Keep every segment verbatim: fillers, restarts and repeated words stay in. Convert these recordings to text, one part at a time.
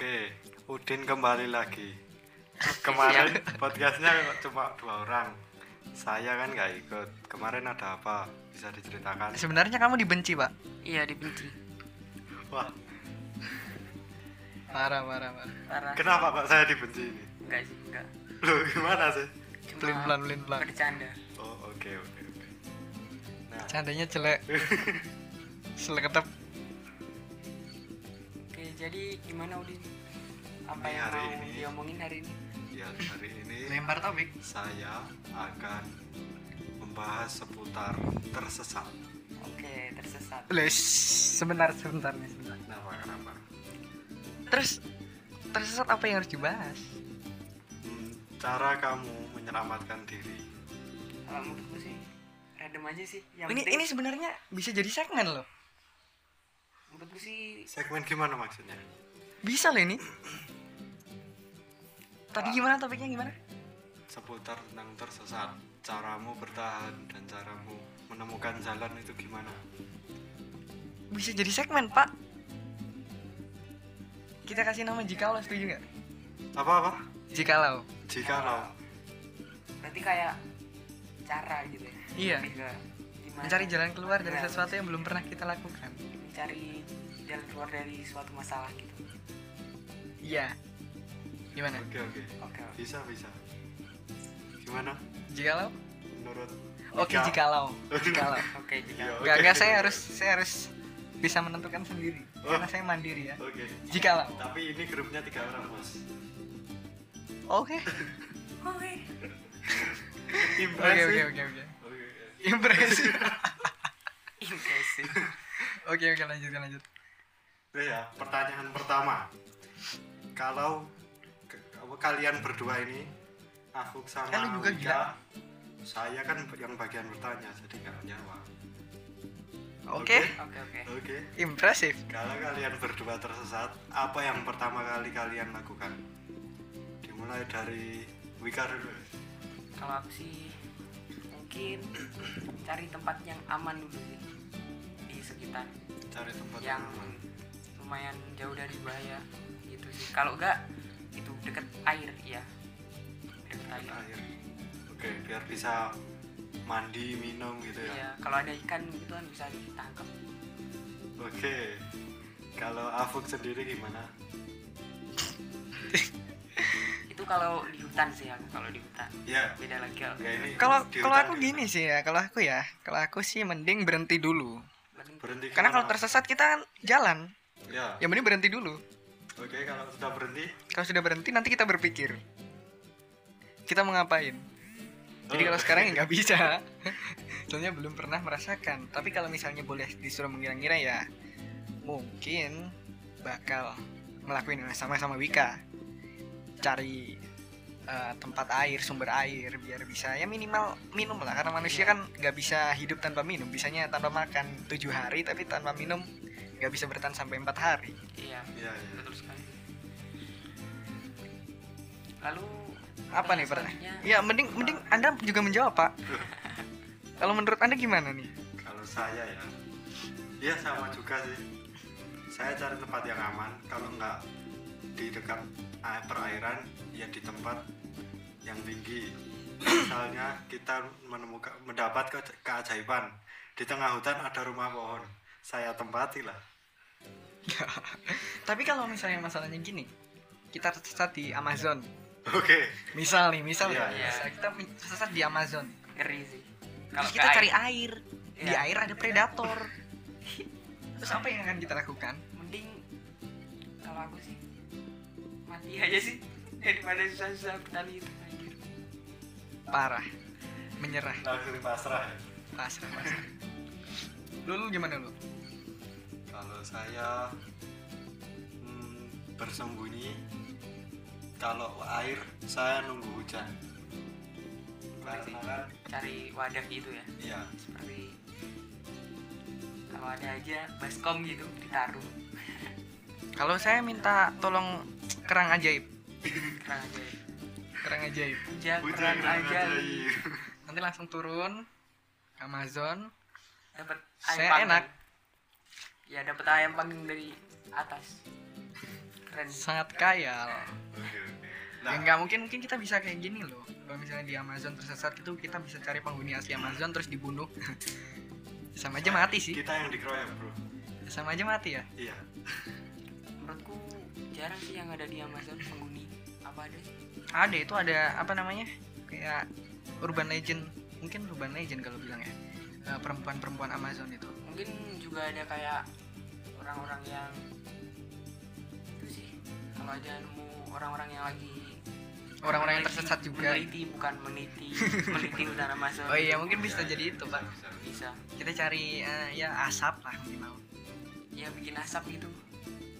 Oke, Udin kembali lagi. Kemarin podcastnya cuma dua orang. Saya kan nggak ikut. Kemarin ada apa? Bisa diceritakan? Sebenarnya kamu dibenci, Pak? Iya, dibenci. Wah. Parah, parah, parah. parah. Kenapa Pak saya dibenci ini? Enggak sih, enggak. Loh, gimana sih? Pelin-pelan, pelin-pelan. Bercanda. Oh, oke, okay, oke, okay, oke. Okay. Nah, candanya jelek. Seleketep. Oke, jadi gimana Udin? Apa ini yang hari mau ini, diomongin hari ini? Ya, hari ini lempar topik. Saya akan membahas seputar tersesat. Oke, tersesat. Les, sebentar, sebentar nih, sebentar. Kenapa, kenapa? Terus tersesat apa yang harus dibahas? Cara kamu menyelamatkan diri. Kalau menurutku sih random aja sih. Yang ini penting, ini sebenarnya bisa jadi segmen loh. Menurutku sih. Segmen gimana maksudnya? Bisa loh ini. Tadi gimana topiknya gimana? Seputar tentang tersesat, caramu bertahan dan caramu menemukan jalan itu gimana? Bisa jadi segmen, Pak. Kita kasih nama Jikalau, setuju nggak? Apa-apa? Jikalau. Jikalau. Berarti kayak cara gitu ya? Iya. Mencari jalan keluar dari sesuatu yang belum pernah kita lakukan. Mencari jalan keluar dari suatu masalah gitu. Iya. Gimana? Oke oke. Oke. Bisa bisa. Gimana? Jikalau? Menurut. Oke okay, jikalau. Jikalau. Oke okay, jikalau. Gak gak saya harus saya harus bisa menentukan sendiri. Oh. Karena saya mandiri ya. Oke. Okay. Jikalau. Tapi ini grupnya tiga orang bos. Oke. Oke. Impresif. Oke oke oke. Oke. Impresif. Impresif. Oke oke lanjut lanjut. Oke ya. Pertanyaan pertama. Kalau kalian berdua ini, aku sama eh, juga Wika, saya kan yang bagian bertanya, jadi nggak jawab. Oke, oke, oke. Oke. Impresif. Kalau kalian berdua tersesat, apa yang pertama kali kalian lakukan? Dimulai dari Wika dulu. Kalau aku sih mungkin cari tempat yang aman dulu sih di sekitar. Cari tempat yang, yang lumayan jauh dari bahaya, gitu sih. Kalau enggak itu dekat air ya dekat air, air. Oke okay, biar bisa mandi minum gitu ya. Iya, kalau ada ikan gitu kan bisa ditangkap. Oke okay. Kalau Afuk sendiri gimana? Itu kalau di hutan sih ya, kalau di hutan ya beda lagi. Kalau kalau aku gini sih ya, kalau aku ya kalau aku sih mending berhenti dulu berhenti karena kalau tersesat kita kan jalan ya, yang mending berhenti dulu. Oke, kalau sudah berhenti? Kalau sudah berhenti nanti kita berpikir kita mau ngapain. Oh. Jadi kalau sekarang ya nggak bisa. Soalnya belum pernah merasakan. Tapi kalau misalnya boleh disuruh mengira-ngira ya mungkin bakal melakuin sama-sama Wika. Cari uh, tempat air, sumber air biar bisa ya minimal minum lah. Karena manusia kan nggak bisa hidup tanpa minum. Bisanya tanpa makan tujuh hari tapi tanpa minum nggak bisa bertahan sampai empat hari. Iya, iya, iya. Betul sekali. Lalu apa nih pernah? Ya mending mending Anda juga menjawab Pak. Kalau menurut Anda gimana nih? Kalau saya ya, ya sama juga sih. Saya cari tempat yang aman. Kalau nggak di dekat air perairan, ya di tempat yang tinggi. Misalnya kita menemukan mendapat ke, keajaiban di tengah hutan ada rumah pohon. Saya tempati lah. Ya, tapi kalau misalnya masalahnya gini, kita tersesat di Amazon. Oke. Okay. Misal nih, misal yeah, ya, yeah. Kita tersesat di Amazon. Ngeri sih. Kalau kita air. Cari air, yeah. Di air ada predator. Terus apa yang akan kita lakukan? Mending kalau aku sih mati aja sih daripada susah-susah bertani itu. Parah. Menyerah. Langsung pasrah. Pasrah, pasrah. Lu, lu gimana lu? Kalau saya hmm, bersembunyi. Kalau air saya nunggu hujan. Karena cari wadah gitu ya. Iya. Seperti kalau ada aja baskom gitu ditaruh. Kalau saya minta tolong kerang ajaib. Kerang ajaib. Kerang ajaib. Puja kerang ajaib. Nanti langsung turun Amazon. Dapat ayam panggang. Saya enak. Ya dapat ayam panggang dari atas. keren, sangat kaya. Oke, oke. Nah, nggak mungkin mungkin kita bisa kayak gini loh. Kalau misalnya di Amazon tersesat gitu, kita bisa cari penghuni asli Amazon terus dibunuh. Sama aja mati sih. Kita yang dikeroyok, bro. Sama aja mati ya. Iya. Menurutku jarang sih yang ada di Amazon penghuni. Apa ada? Ada, itu ada apa namanya? Kayak urban legend, mungkin urban legend kalau bilang ya. Perempuan-perempuan Amazon itu. Mungkin juga ada kayak orang-orang yang itu sih. Kalau ada nemu orang-orang yang lagi orang-orang yang tersesat juga. Meneliti, bukan meniti, meneliti udara Amazon. Oh iya, mungkin bisa ya, jadi ya, itu, Pak. Bisa, bisa. Kita cari uh, ya asap lah minimal. Ya bikin asap gitu.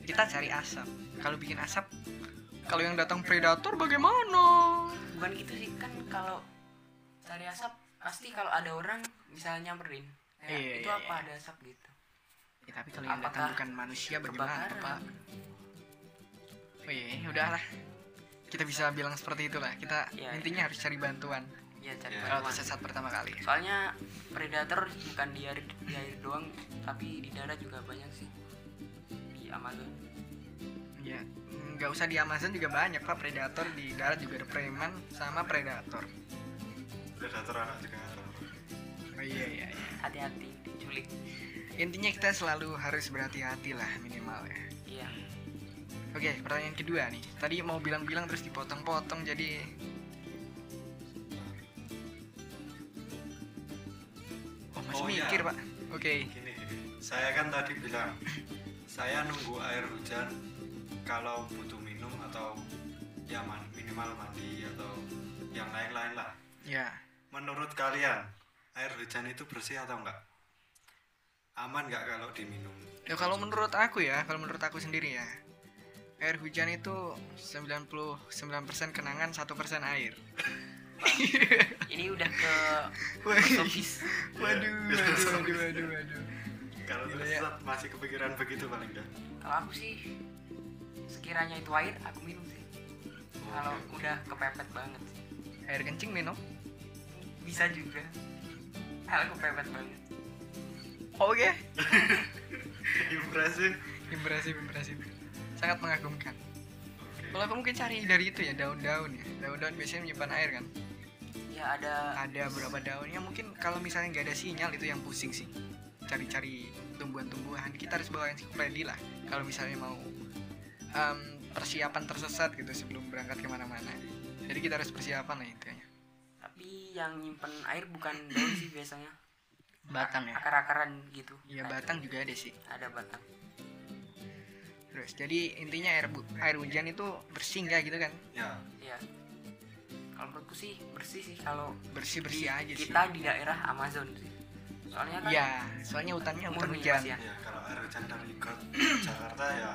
Kita cari asap. Kalau bikin asap, kalau yang datang predator bagaimana? Bukan gitu sih, kan kalau cari asap pasti kalau ada orang bisa nyamperin. Ya, iya, itu iya, apa iya. Ada asap gitu. Ya, tapi kalau yang datang bukan manusia bagaimana, Pak? Oh iya, udahlah. Kita bisa bilang seperti itulah. Kita ya, intinya ya. Harus cari bantuan. Iya, cari ya. Bantuan. Kalau tersesat pertama kali. Soalnya predator bukan di air, di air doang, tapi di darat juga banyak sih. Di Amazon. Iya, enggak usah di Amazon juga banyak, Pak. Predator di darat juga ada preman sama predator. Predator anak juga ada. Oh iya iya iya. Hati-hati diculik. Intinya kita selalu harus berhati-hati lah minimal ya. Iya. Oke, okay, pertanyaan kedua nih. Tadi mau bilang-bilang terus dipotong-potong jadi. Oh masih oh, mikir ya. Pak. Oke. Okay. Gini, saya kan tadi bilang saya nunggu air hujan kalau butuh minum atau ya minimal mandi atau yang lain-lain lah. Ya. Menurut kalian air hujan itu bersih atau enggak? Aman nggak kalau diminum? Ya kalau menurut aku ya, kalau menurut aku sendiri ya. Air hujan itu sembilan puluh sembilan persen kenangan, satu persen air. Ini udah ke filosofis. Waduh, waduh, waduh, waduh, waduh. Kalau tersesat masih kepikiran begitu paling dah. Kalau aku sih sekiranya itu air, aku minum sih. Kalau udah kepepet banget sih. Air kencing minum? Bisa juga. Kalau kepepet banget. Oke. Impresif. Impresif, impresif. Sangat mengagumkan. Okay. Kalau aku mungkin cari dari itu ya, daun-daun ya. Daun-daun biasanya menyimpan air kan? Ya ada. Ada beberapa daunnya. Mungkin kalau misalnya nggak ada sinyal itu yang pusing sih. Cari-cari tumbuhan-tumbuhan. Kita harus bawa ensiklopedia lah. Kalau misalnya mau um, persiapan tersesat gitu sebelum berangkat kemana-mana. Jadi kita harus persiapan lah intinya. Tapi yang nyimpen air bukan daun sih biasanya. Batang ya. Akar-akaran gitu. Iya batang juga ada sih. Ada batang. Terus, jadi intinya air bu- air hujan itu bersih nggak gitu kan? Ya. Iya. Kalau menurutku sih bersih sih kalau bersih bersih aja sih. Kita di daerah Amazon sih. Soalnya kan. Iya. Soalnya hutannya hutan hujan. Ya. Ya, kalau air hujan dari Jakarta ya.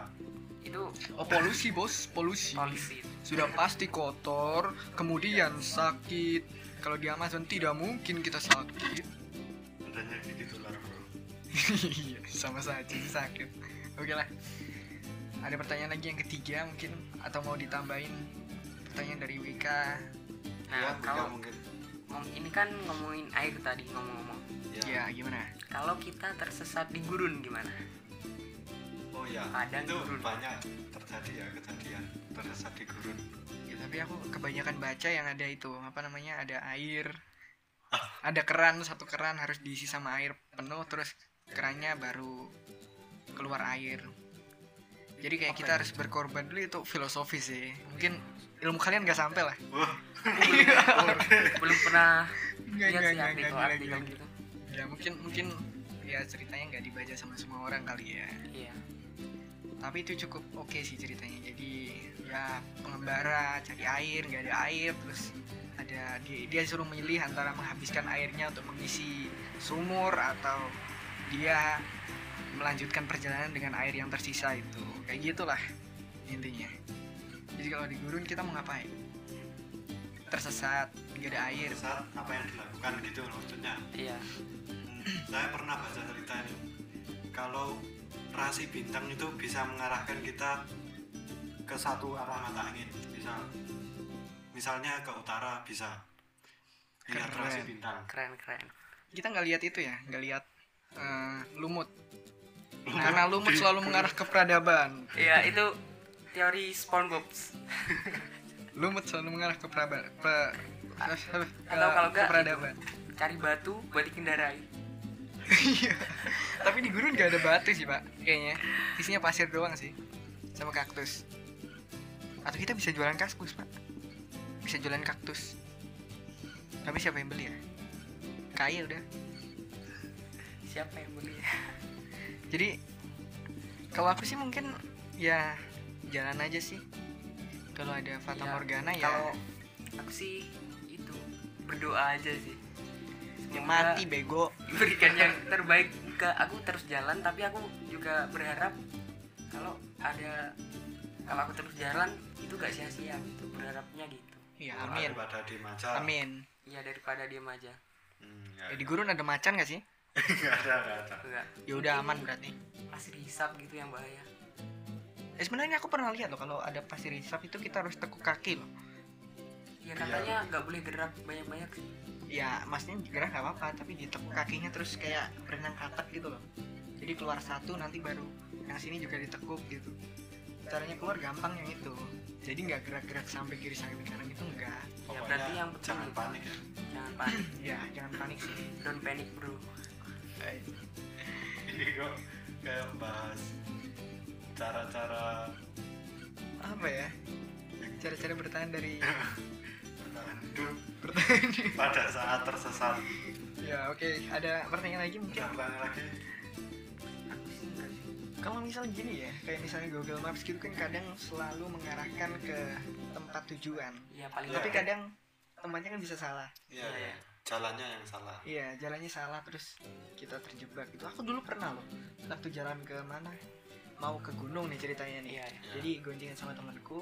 Itu. Oh polusi bos, polusi. Polusi. Sudah pasti kotor, kemudian sakit. Kalau di Amazon tidak mungkin kita sakit. Adanya gigit ular bro. Iya, sama saja sakit. Oke lah. Ada pertanyaan lagi yang ketiga mungkin atau mau ditambahin pertanyaan dari Wika? Nah, ya, kalau mungkin ini kan ngomongin air tadi ngomong-ngomong. Ya. Ya, gimana? Kalau kita tersesat di gurun gimana? Oh ya, kadang itu gurun. Banyak terjadi ya kejadian tersesat di gurun. Ya, tapi aku kebanyakan baca yang ada itu, apa namanya? Ada air. Ah. Ada keran, satu keran harus diisi sama air penuh terus kerannya baru keluar air. Jadi kayak okay. Kita harus berkorban dulu itu filosofi sih. Mungkin ilmu kalian nggak sampai lah. Wow. belum, belum pernah lihat sih artikel-artikel gitu. Ya mungkin mungkin ya ceritanya nggak dibaca sama semua orang kali ya. Iya. Tapi itu cukup oke okay sih ceritanya. Jadi ya pengembara cari air nggak ada air terus ada dia, dia suruh memilih antara menghabiskan airnya untuk mengisi sumur atau dia melanjutkan perjalanan dengan air yang tersisa itu. Kayak gitulah intinya. Jadi kalau di gurun kita mau ngapain? Tersesat, nggak ada air. Tersesat, apa yang dilakukan gitu maksudnya? Iya. Hmm, saya pernah baca cerita ini. Kalau rasi bintang itu bisa mengarahkan kita ke satu arah mata angin. Misal, misalnya ke utara bisa. Lihat keren. Rasi bintang. Keren keren. Kita nggak lihat itu ya, nggak lihat uh, lumut. Karena lumut selalu mengarah ke peradaban. Iya itu teori SpongeBob. Lumut selalu mengarah ke peradaban. Atau kalau enggak peradaban. Cari batu buat dikendarai. Iya. Tapi di gurun gak ada batu sih, Pak. Kayaknya isinya pasir doang sih. Sama kaktus. Atau kita bisa jualan kaktus, Pak. Bisa jualan kaktus. Tapi siapa yang beli ya? Kaya udah. Siapa yang beli ya? Jadi kalau aku sih mungkin ya jalan aja sih. Kalau ada Fata ya, Morgana ya. Kalau aku sih itu berdoa aja sih. Yang mati bego. Berikan yang terbaik. Enggak, aku terus jalan, tapi aku juga berharap kalau ada kalau aku terus jalan itu gak sia-sia gitu, berharapnya gitu. Iya, amin. Daripada diem aja. Amin. Iya, daripada diem aja. Hmm, ya, ya, di gurun ada macan gak sih? Enggak ada, enggak ada. Enggak. Ya udah aman berarti. Pasir hisap gitu yang bahaya. Eh, sebenarnya aku pernah lihat loh kalau ada pasir hisap itu kita harus tekuk kaki loh. Ya katanya nggak ya, boleh gerak banyak-banyak sih. Ya maksudnya gerak nggak apa-apa, tapi ditekuk kakinya terus kayak berenang katak gitu loh. Jadi keluar satu nanti baru yang sini juga ditekuk gitu. Caranya keluar gampang yang itu. Jadi nggak gerak-gerak sampai kiri sampai kanan itu enggak. Ya berarti yang jangan panik ya. Jangan panik. Ya jangan panik sih. Don't panic bro. Ini kok kayak bahas cara-cara apa ya? Cara-cara bertahan dari bertahan pada saat tersesat. Ya oke, okay. Ada pertanyaan lagi mungkin? Pertanyaan lagi. Kalau misal gini ya, kayak misalnya Google Maps gitu kan kadang selalu mengarahkan ke tempat tujuan. Ya, paling tapi ya, kadang tempatnya kan bisa salah. Iya, ya, ya, jalannya yang salah. Iya, jalannya salah terus kita terjebak gitu. Aku dulu pernah loh, waktu jalan ke mana? Mau ke gunung nih ceritanya nih. Ya, ya. Jadi goncengan sama temanku.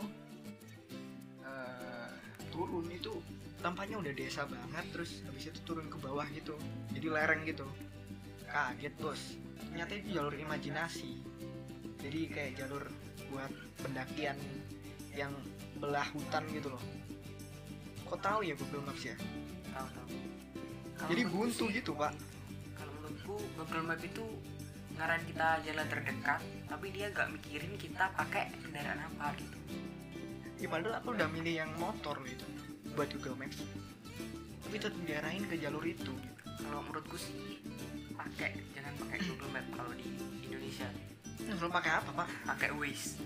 Uh, turun itu tampaknya udah desa banget, terus habis itu turun ke bawah gitu. Jadi lereng gitu. Kaget bos. Ternyata itu jalur imajinasi. Jadi kayak jalur buat pendakian yang belah hutan gitu loh. Kok tahu ya Google Maps ya? Tahu tahu. Jadi buntu sih, gitu Pak. Kalau menurutku Google Maps itu ngaran kita jalan terdekat, tapi dia gak mikirin kita pakai kendaraan apa gitu. Ya padahal aku udah milih yang motor loh itu buat Google Maps. Tapi tetap diarahin ke jalur itu. Gitu. Kalau menurutku sih pakai, jangan pakai Google Map kalau di Indonesia. Nah, belum pakai apa Pak? Pakai Waze.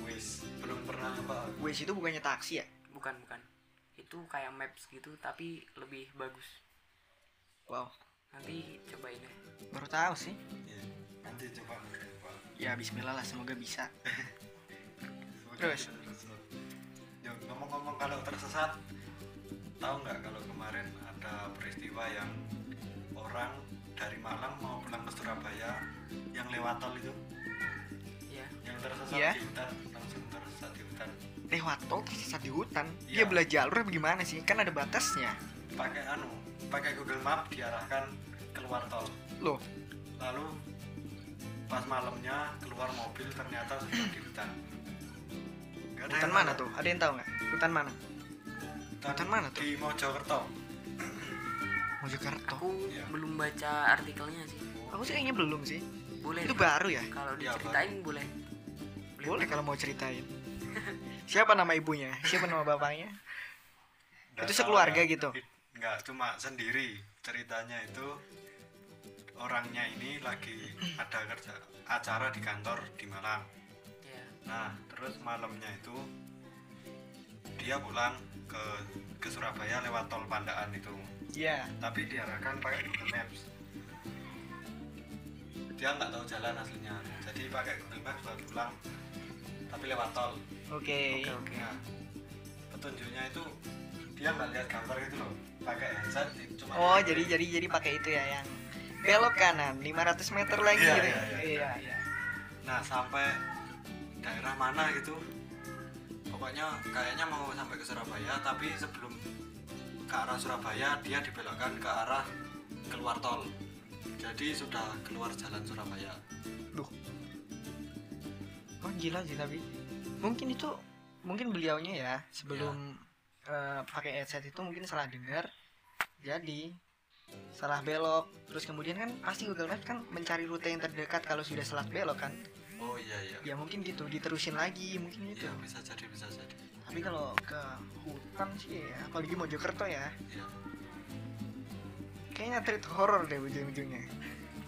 Waze belum pernah apa? Waze itu bukannya taksi ya? Bukan bukan. Itu kayak maps gitu tapi lebih bagus. Wow. Nanti cobain deh. Baru tahu sih. Ya, nanti coba. Ya Bismillah lah, semoga bisa. Terus. Ya, ngomong-ngomong kalau tersesat, tahu nggak kalau kemarin ada peristiwa yang orang dari Malang mau pulang ke Surabaya yang lewat tol itu ya, yang tersesat ya, di hutan, langsung tersesat di hutan, lewat tol tersesat di hutan ya. Dia belah jalur gimana sih, kan ada batasnya. Pakai anu, pakai Google Map diarahkan keluar tol loh, lalu pas malamnya keluar mobil ternyata sudah di hutan. Hutan mana tuh, ada yang tahu nggak hutan mana? Hutan, hutan mana tuh? Di Mojokerto. Mojokerto. Aku ya, belum baca artikelnya sih. Aku sih kayaknya belum sih. Boleh. Itu baru ya? Kalau diceritain ya, boleh. Boleh, boleh kalau mau ceritain. Siapa nama ibunya? Siapa nama bapaknya? Itu sekeluarga gitu? Enggak, cuma sendiri. Ceritanya itu orangnya ini lagi ada kerja acara di kantor di Malang. Ya. Nah, terus malamnya itu dia pulang ke ke Surabaya lewat tol Pandaan itu. Iya. Yeah. Tapi diarahkan pakai Google Maps. Dia nggak tahu jalan aslinya. Jadi pakai Google Maps buat pulang, tapi lewat tol. Oke. Okay. Oke. Okay, okay. Nah, petunjuknya itu dia nggak lihat gambar gitu loh. Pakai headset cuma. Oh jadi jadi jadi pakai itu ya yang belok kanan lima ratus meter lagi yeah, gitu. Iya yeah, iya. Yeah, yeah, yeah. Nah sampai daerah mana gitu? Pokoknya kayaknya mau sampai ke Surabaya, tapi sebelum ke arah Surabaya dia dibelokkan ke arah keluar tol. Jadi sudah keluar jalan Surabaya. Duh. Kok oh, gila sih tapi. Mungkin itu mungkin beliaunya ya sebelum ya, uh, pakai headset itu mungkin salah dengar. Jadi salah belok. Terus kemudian kan pasti Google Maps kan mencari rute yang terdekat kalau sudah salah belok kan. Oh iya iya. Ya mungkin gitu diterusin lagi mungkin itu. Iya bisa jadi bisa jadi. Tapi kalau ke hutan sih ya, apalagi Mojokerto ya. Iya. Kayaknya treat horror deh ujung-ujungnya.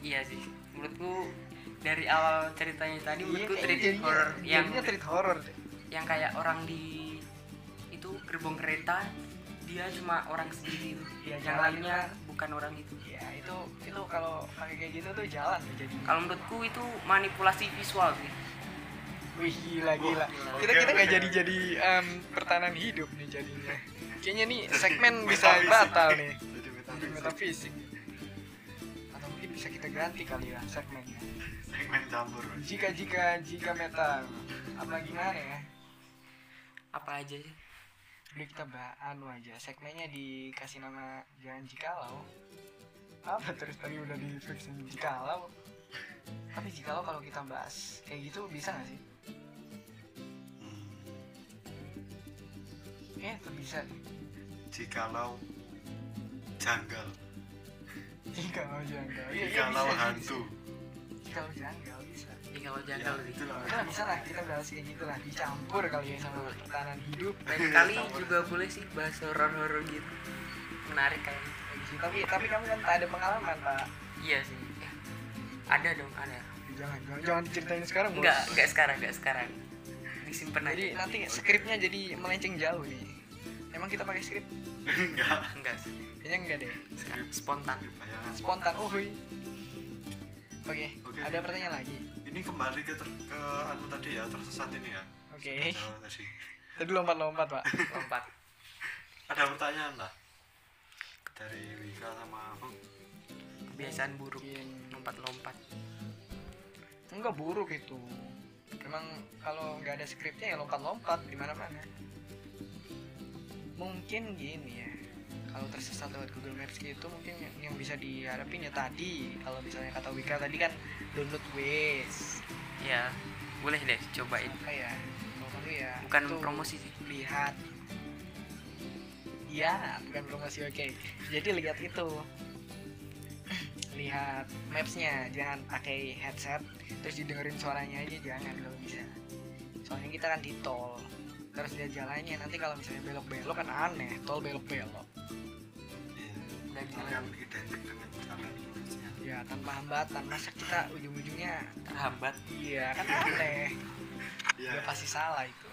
Iya sih, menurutku dari awal ceritanya tadi iya, menurutku treat jadinya, horror jadinya yang treat horror deh. Yang kayak orang di itu gerbong kereta dia cuma orang sendiri ya, yang lainnya bukan orang itu ya, itu itu kalau pakai kayak gitu tuh jalan tuh jadi kalau menurutku itu manipulasi visual sih. Wih gila gila, oh, kita kita nggak jadi jadi um, pertahanan hidup nih jadinya kayaknya nih segmen bisa batal nih jadi metafisik. metafisik atau mungkin bisa kita ganti kali ya segmennya, segmen campur jika jika jika meta apa gimana ya apa aja sih? Udah kita bahas anu aja, segmennya dikasih nama jangan jikalau. Apa terus tadi udah di fixin jikalau. Tapi jikalau kalau kita bahas kayak gitu bisa gak sih? Hmm. Eh, itu bisa deh. Jikalau janggal. Jikalau janggal. Iya, jikalau iya, hantu. Jikalau janggal bisa. Kalau janggal ya, gitu loh. Nah, bisa lah kita bahas kayak gitu lah, dicampur kali ya sama pertahanan hidup. Kali juga boleh sih bahas horor-horor gitu. Menarik kayaknya. Tapi tapi kamu kan ada pengalaman, Pak. Iya sih. Ada dong, ada. Jangan jangan, jangan diceritain sekarang, Bos. Enggak, enggak sekarang, enggak sekarang. Disimpan aja. Jadi nanti skripnya jadi melenceng jauh nih. Emang kita pakai skrip? Enggak. Enggak sih. Kayaknya enggak deh. Skrip spontan. Spontan. Oh, hui. Oke, okay. Ada pertanyaan lagi. Ini kembali ke ter- ke anu tadi ya, tersesat ini ya. Oke. Okay. Tadi. Tadi lompat-lompat, Pak. Lompat. Ada pertanyaan lah. Dari Rika sama aku. Kebiasaan buruk lompat-lompat. Enggak buruk itu. Memang kalau enggak ada skripnya ya lompat-lompat di mana-mana. Mungkin gini ya. Kalau tersesat lewat Google Maps gitu mungkin yang bisa dihadapin ya tadi kalau misalnya kata Wika tadi kan download Waze ya, boleh deh cobain. Maka ya kalau ya bukan tuh, promosi sih, lihat ya bukan promosi. Oke okay. Jadi lihat itu lihat Maps-nya, jangan pakai headset terus didengerin suaranya aja, jangan kalau bisa, soalnya kita kan di tol terus lihat jalannya, nanti kalau misalnya belok-belok kan aneh, tol belok-belok. Udah gitu kan identik dengan jalan lurusnya. Ya, tanpa hambatan. Masa kita ujung-ujungnya terhambat? Iya, kan aneh. Iya. Udah pasti salah itu.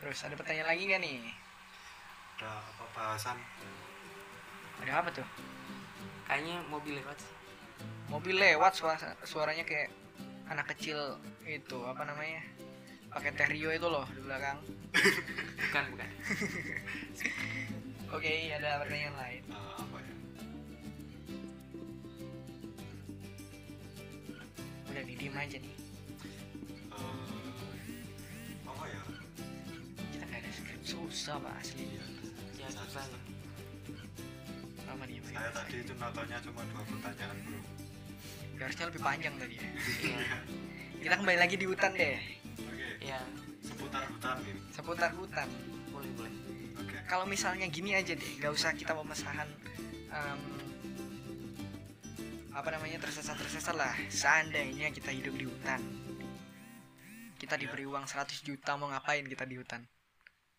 Terus ada pertanyaan lagi enggak nih? Ada apa bahasan? Ada apa tuh? Kayaknya mobil lewat. Mobil lewat suara suaranya kayak anak kecil itu, apa namanya? Pakai Terio itu loh di belakang. Bukan, bukan. Oke, okay, ada pertanyaan lain. Uh, apa ya? Udah diem aja nih. Uh, apa ya? Kita nggak ada skrip, susah pak asli. Iya, ya, susah. susah. Lama nih. Saya ya, tadi itu notanya cuma dua pertanyaan bro. Ya, harusnya lebih panjang tadi ya. Kita kembali lagi di hutan deh. Ya. Seputar hutan ini. Seputar hutan. Boleh boleh. Oke. Okay. Kalau misalnya gini aja deh, nggak usah kita pemesahan um, apa namanya tersesat-tersesat lah. Seandainya kita hidup di hutan, kita yeah. diberi uang seratus juta, mau ngapain kita di hutan?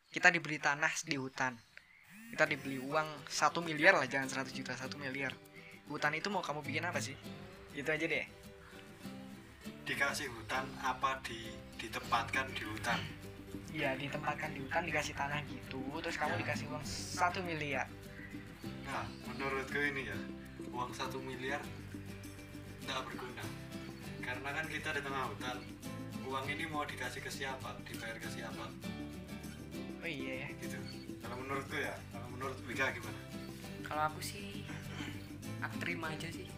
Kita diberi tanah di hutan, kita diberi uang satu miliar lah, jangan seratus juta, satu miliar. Hutan itu mau kamu bikin apa sih? Gitu aja deh. Dikasih hutan apa di ditempatkan di hutan? Iya, ditempatkan di hutan, dikasih tanah gitu, terus kamu ya. dikasih uang satu miliar. Nah, menurutku ini ya, uang satu miliar tidak berguna. Karena kan kita di tengah hutan. Uang ini mau dikasih ke siapa? Dibayar ke siapa? Oh iya ya. Gitu. Kalau menurutku ya, kalau menurut Wika gimana? Kalau aku sih aku terima aja sih.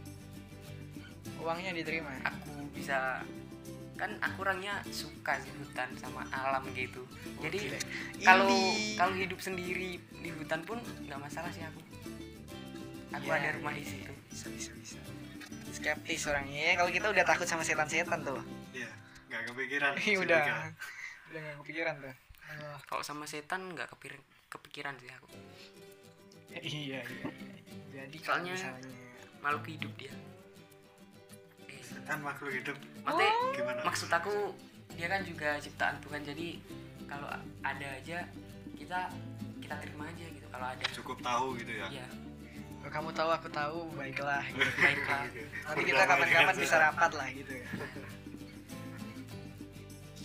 Uangnya diterima. Aku bisa kan, aku orangnya suka sih hutan sama alam gitu. Oh, jadi kalau kalau hidup sendiri di hutan pun nggak masalah sih aku. Aku yeah, ada rumah yeah, di situ. Bisa bisa bisa. Skeptis orangnya. Kalau kita udah takut sama setan-setan tuh. Iya. Yeah, nggak kepikiran. udah. Udah nggak kepikiran tuh. Oh. Kalau sama setan nggak kepir- kepikiran sih aku. Iya iya. Jadi soalnya misalnya... makhluk hidup dia. kan makhluk hidup. Maksudnya oh. gimana? Maksud aku dia kan juga ciptaan Tuhan, jadi kalau ada aja kita kita terima aja gitu. Kalau ada cukup tahu gitu ya. Iya. Kamu tahu, aku tahu, baiklah. Gitu. Baiklah. Nanti kita kapan-kapan bisa rapat lah gitu ya.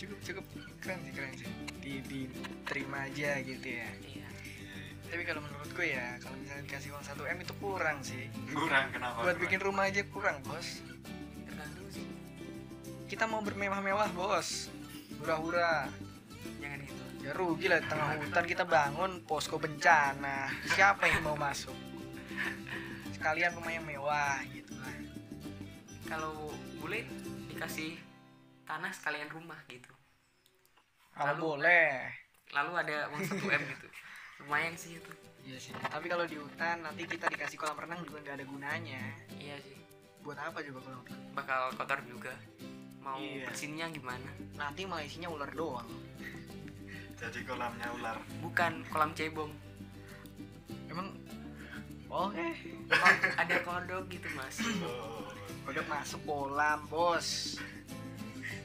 Cukup cukup keren sih, keren sih. Di diterima aja gitu ya. Iya. Tapi kalau menurutku ya, kalau misalnya dikasih uang satu M itu kurang sih. Kurang kenapa? Buat bikin rumah aja kurang, Bos. Tergantung sih. Kita mau bermewah-mewah, Bos. Hura-hura. Jangan gitu. Ya rugi lah, di tengah hutan kita bangun posko bencana. Siapa yang mau masuk? Sekalian rumah yang mewah gitu lah. Kalau boleh dikasih tanah sekalian rumah gitu. Kalau boleh. Lalu ada uang satu M gitu. Lumayan sih itu. Iya sih. Tapi kalau di hutan nanti kita dikasih kolam renang juga nggak ada gunanya. Iya sih. Buat apa juga kolam renang? Bakal kotor juga. Mau iya. Bersinnya gimana? Nanti malah isinya ular doang. Jadi kolamnya ular. Bukan, kolam cebong. Emang oh eh ada kodok gitu mas. Oh. Kodok masuk kolam bos.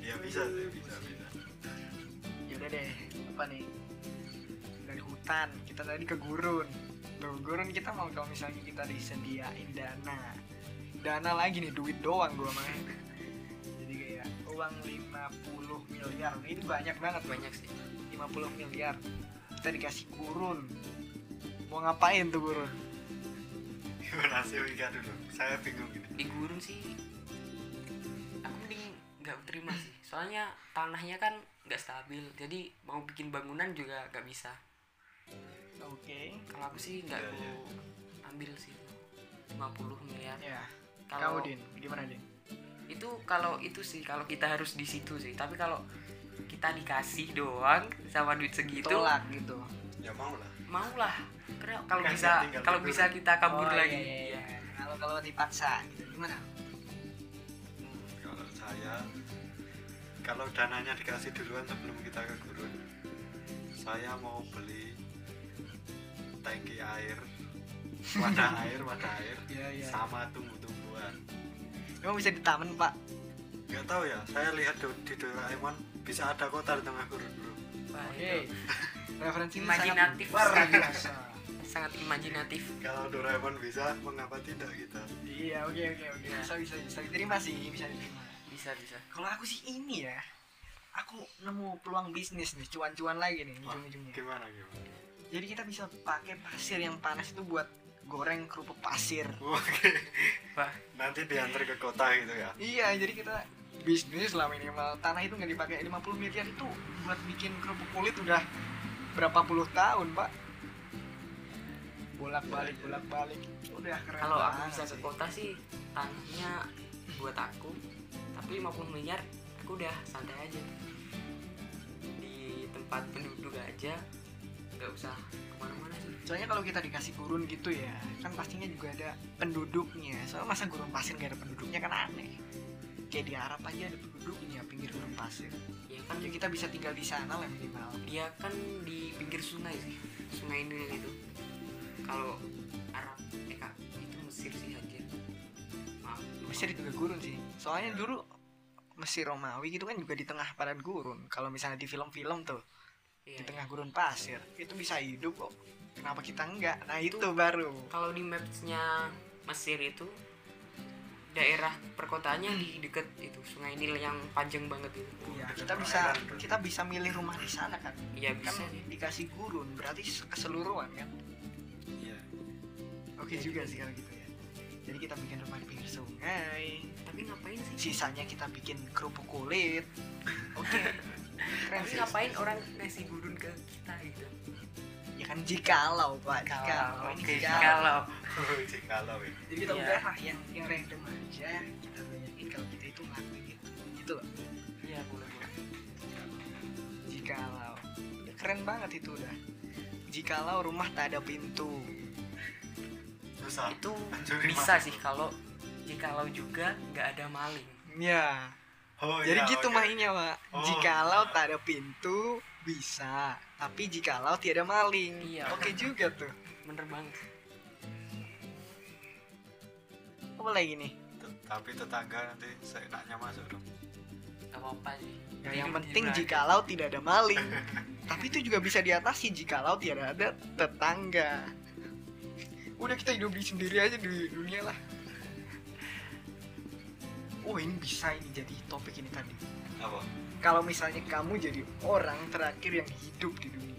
Ya bisa sih, bisa bisa. Ya udah deh, apa nih? Dari hutan kita tadi ke gurun. Tuh gurun kita mau kalau misalnya kita disediain dana, dana lagi nih duit doang gua main. Jadi kayak uang lima puluh miliar itu banyak banget, banyak sih. lima puluh miliar kita dikasih gurun. Mau ngapain tuh gurun? Gimana sih Wika dulu? Saya bingung gitu. Di gurun sih, aku mending nggak terima sih. Soalnya tanahnya kan nggak stabil, jadi mau bikin bangunan juga nggak bisa. Oke. Okay. Kalau aku sih nggak ya, ya. ambil sih lima puluh miliar. Ya. Kalau Din, gimana Din? Itu kalau itu sih, kalau kita harus di situ sih. Tapi kalau kita dikasih doang sama duit segitu, tolak gitu. Ya mau lah. Mau lah. Karena kalau kan bisa, kalau bisa kita kabur oh, lagi. Iya, iya, iya. Kalau kalau dipaksa gitu gimana? Hmm, kalau saya kalau dananya dikasih duluan sebelum kita ke gurun, saya mau beli tangki air, wadah air, wadah air, ya, ya. Sama tumbuh-tumbuhan. Emang bisa di taman pak? Gak tahu ya, saya lihat di Doraemon bisa ada kota di tengah gurun bro. Oke, referensi imajinatif, sangat, sangat imajinatif. Kalau Doraemon bisa, mengapa tidak kita? Iya, oke oke oke, bisa bisa bisa diterima sih, bisa diterima. Bisa bisa. Kalau aku sih ini ya, aku nemu peluang bisnis nih, cuan-cuan lagi nih ujung-ujungnya. Gimana gimana? Jadi kita bisa pakai pasir yang panas itu buat goreng kerupuk pasir. Oke. Wah, nanti diantar ke kota gitu ya? Iya, jadi kita bisnis lah minimal. Tanah itu nggak dipakai, lima puluh miliar itu buat bikin kerupuk kulit udah berapa puluh tahun pak. Bolak-balik, bolak-balik. Udah keren. Kalau aku bisa ke kota sih, tanahnya buat aku. Tapi lima puluh miliar, aku udah santai aja. Di tempat penduduk aja, nggak usah kemana-mana sih. Soalnya kalau kita dikasih gurun gitu ya, kan pastinya juga ada penduduknya. Soalnya masa gurun pasir nggak ada penduduknya kan aneh. Kayak di Arab aja ada penduduknya pinggir gurun pasir. Ya kan ya, kita bisa tinggal di sana lah minimal. Dia kan di pinggir sungai sih, sungai Nil itu. Kalau Arab, eh kak, itu Mesir sih hadir. Maaf. Mesir itu juga gurun sih. Soalnya dulu Mesir Romawi gitu kan juga di tengah padang gurun. Kalau misalnya di film-film tuh ya, di tengah ya. gurun pasir itu bisa hidup kok. Kenapa kita enggak? Nah itu, itu baru. Kalau di mapsnya Mesir itu daerah perkotaannya di deket itu sungai Nil yang panjang banget itu. Iya, kita bisa kita bisa milih rumah di sana kan. Iya bisa. Kan ya. Dikasih gurun berarti keseluruhan kan. Iya. Oke ya, juga ya. sih kalau gitu ya. Jadi kita bikin rumah di pinggir sungai. Tapi ngapain sih? Sisanya kita bikin kerupuk kulit. Oke. Okay. Tapi sih. Ngapain orang ngasih gurun ke kita gitu? Ya kan jikalau pak, jikalau, okay, jikalau. jikalau ya. Jadi kita udah lah yang yang random aja kita tanyain kalau kita itu ngelakuin gitu, gitu loh. Iya boleh boleh. Jikalau, udah keren banget itu udah. Jikalau rumah tak ada pintu, Besar. itu Anjuri bisa masuk. Sih kalau jikalau juga nggak ada maling. Ya. Oh, jadi ya, gitu okay. mainnya pak. Oh, jikalau ya. tak ada pintu bisa. Tapi jikalau tiada maling, iya, oke okay juga tuh. Bener banget. Apa lagi nih? tapi tetangga nanti seenaknya masuk dong. Gak apa-apa sih. Nah, yang penting jikalau tidak ada maling. Tapi itu juga bisa diatasi jikalau tidak ada tetangga. Udah, kita hidup di sendiri aja di dunia lah. Oh, ini bisa ini jadi topik ini tadi. Apa? Kalau misalnya kamu jadi orang terakhir yang hidup di dunia.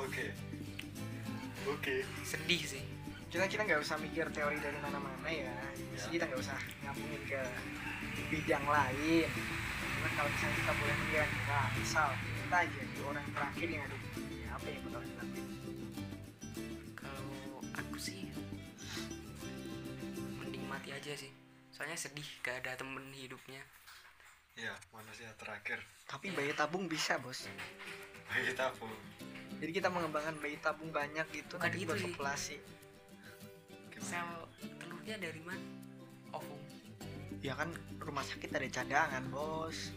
Oke. Oke. Sedih sih. Kita kita nggak usah mikir teori dari mana-mana ya. ya. Kita nggak usah ngapungin ke bidang lain. Cuman kalau misalnya kita boleh melihat, nah, misal kita jadi orang terakhir yang ada di dunia, apa yang bakal kita lakukan? Kalau aku sih mending mati aja sih. Soalnya sedih, gak ada temen hidupnya. Iya, manusia terakhir. Tapi ya, bayi tabung bisa, bos. Bayi tabung. Jadi kita mengembangkan bayi tabung banyak gitu. Bukan nanti buat gitu populasi. Sel telurnya dari mana? Ovum. Ya kan rumah sakit ada cadangan, bos.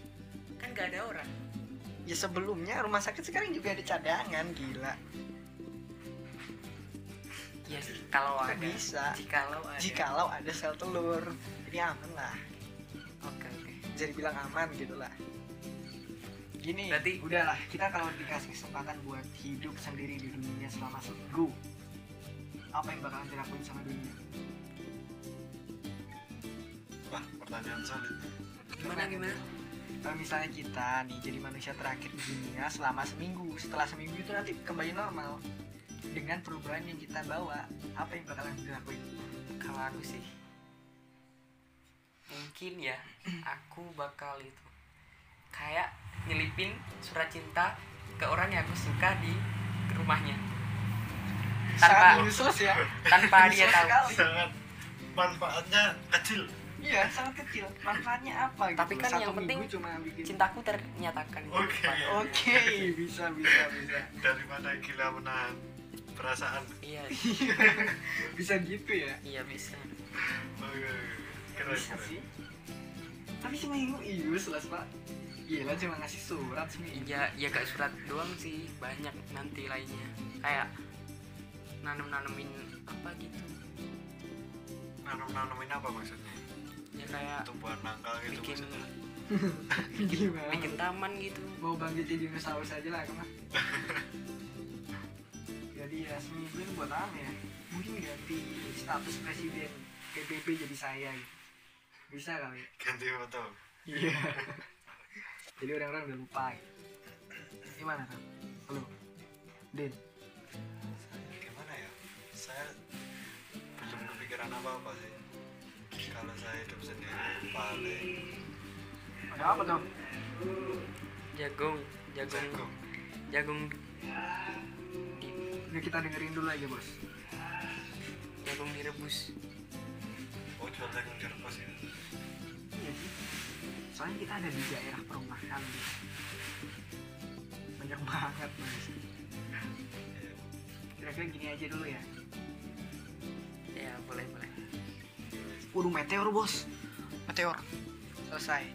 Kan gak ada orang. Ya sebelumnya rumah sakit sekarang juga ada cadangan, gila. Ya sih, kalau ada bisa. Jikalau ada. Jikalau ada sel telur. Jadi aman lah. Oke, oke. Jadi bilang aman gitu lah. Gini, berarti udahlah, kita kalau dikasih kesempatan buat hidup sendiri di dunia selama seminggu, apa yang bakalan dilakuin sama dunia? Wah, pertanyaan sulit. Gimana gimana? Kalau misalnya kita nih jadi manusia terakhir di dunia selama seminggu, setelah seminggu itu nanti kembali normal dengan perubahan yang kita bawa, apa yang bakalan dilakuin? Kalau aku sih mungkin ya, aku bakal itu kayak nyelipin surat cinta ke orang yang aku suka di rumahnya tanpa usus ya, tanpa dia tahu. Sangat manfaatnya kecil. Iya, sangat kecil. Manfaatnya apa gitu? Tapi kan satu yang penting cuma bikin cintaku ternyatakan. Oke, okay. Oke, okay. Bisa bisa bisa. Dari mana gila menahan perasaan? Iya. Bisa gitu ya? Iya, bisa. Oke, keren sih. Tapi seminggu ius lah, Pak. Gila, cuma ngasih surat seminggu. Iya, ya gak surat doang sih, banyak nanti lainnya. Kayak nanem-nanemin apa gitu. Nanem-nanemin apa maksudnya? Ya kayak tumbuhan nangka gitu bikin, maksudnya. Gimana? Bikin taman gitu. Mau bangkit jadi dinosaurus aja lah, Kak. Jadi ya seminggu itu buat apa ya? Mungkin ganti status presiden P B B jadi saya gitu. Bisa kali. Ganti foto. Iya. Jadi orang-orang udah lupa. Gimana kan? Halo, Den. Gimana ya? Saya belum kepikiran apa-apa sih. Kalau saya hidup sendiri paling. Ada apa dong? Jagung, jagung, jagung. Jagung. Ini kita dengerin dulu aja, Bos. Jagung direbus. Oh, cuma jagung direbus ya. Iya sih. Soalnya kita ada di daerah perumahan. Banyak banget, Mas. Kira-kira gini aja dulu ya. Ya, boleh, boleh. Waduh, meteor, Bos. Meteor. Selesai.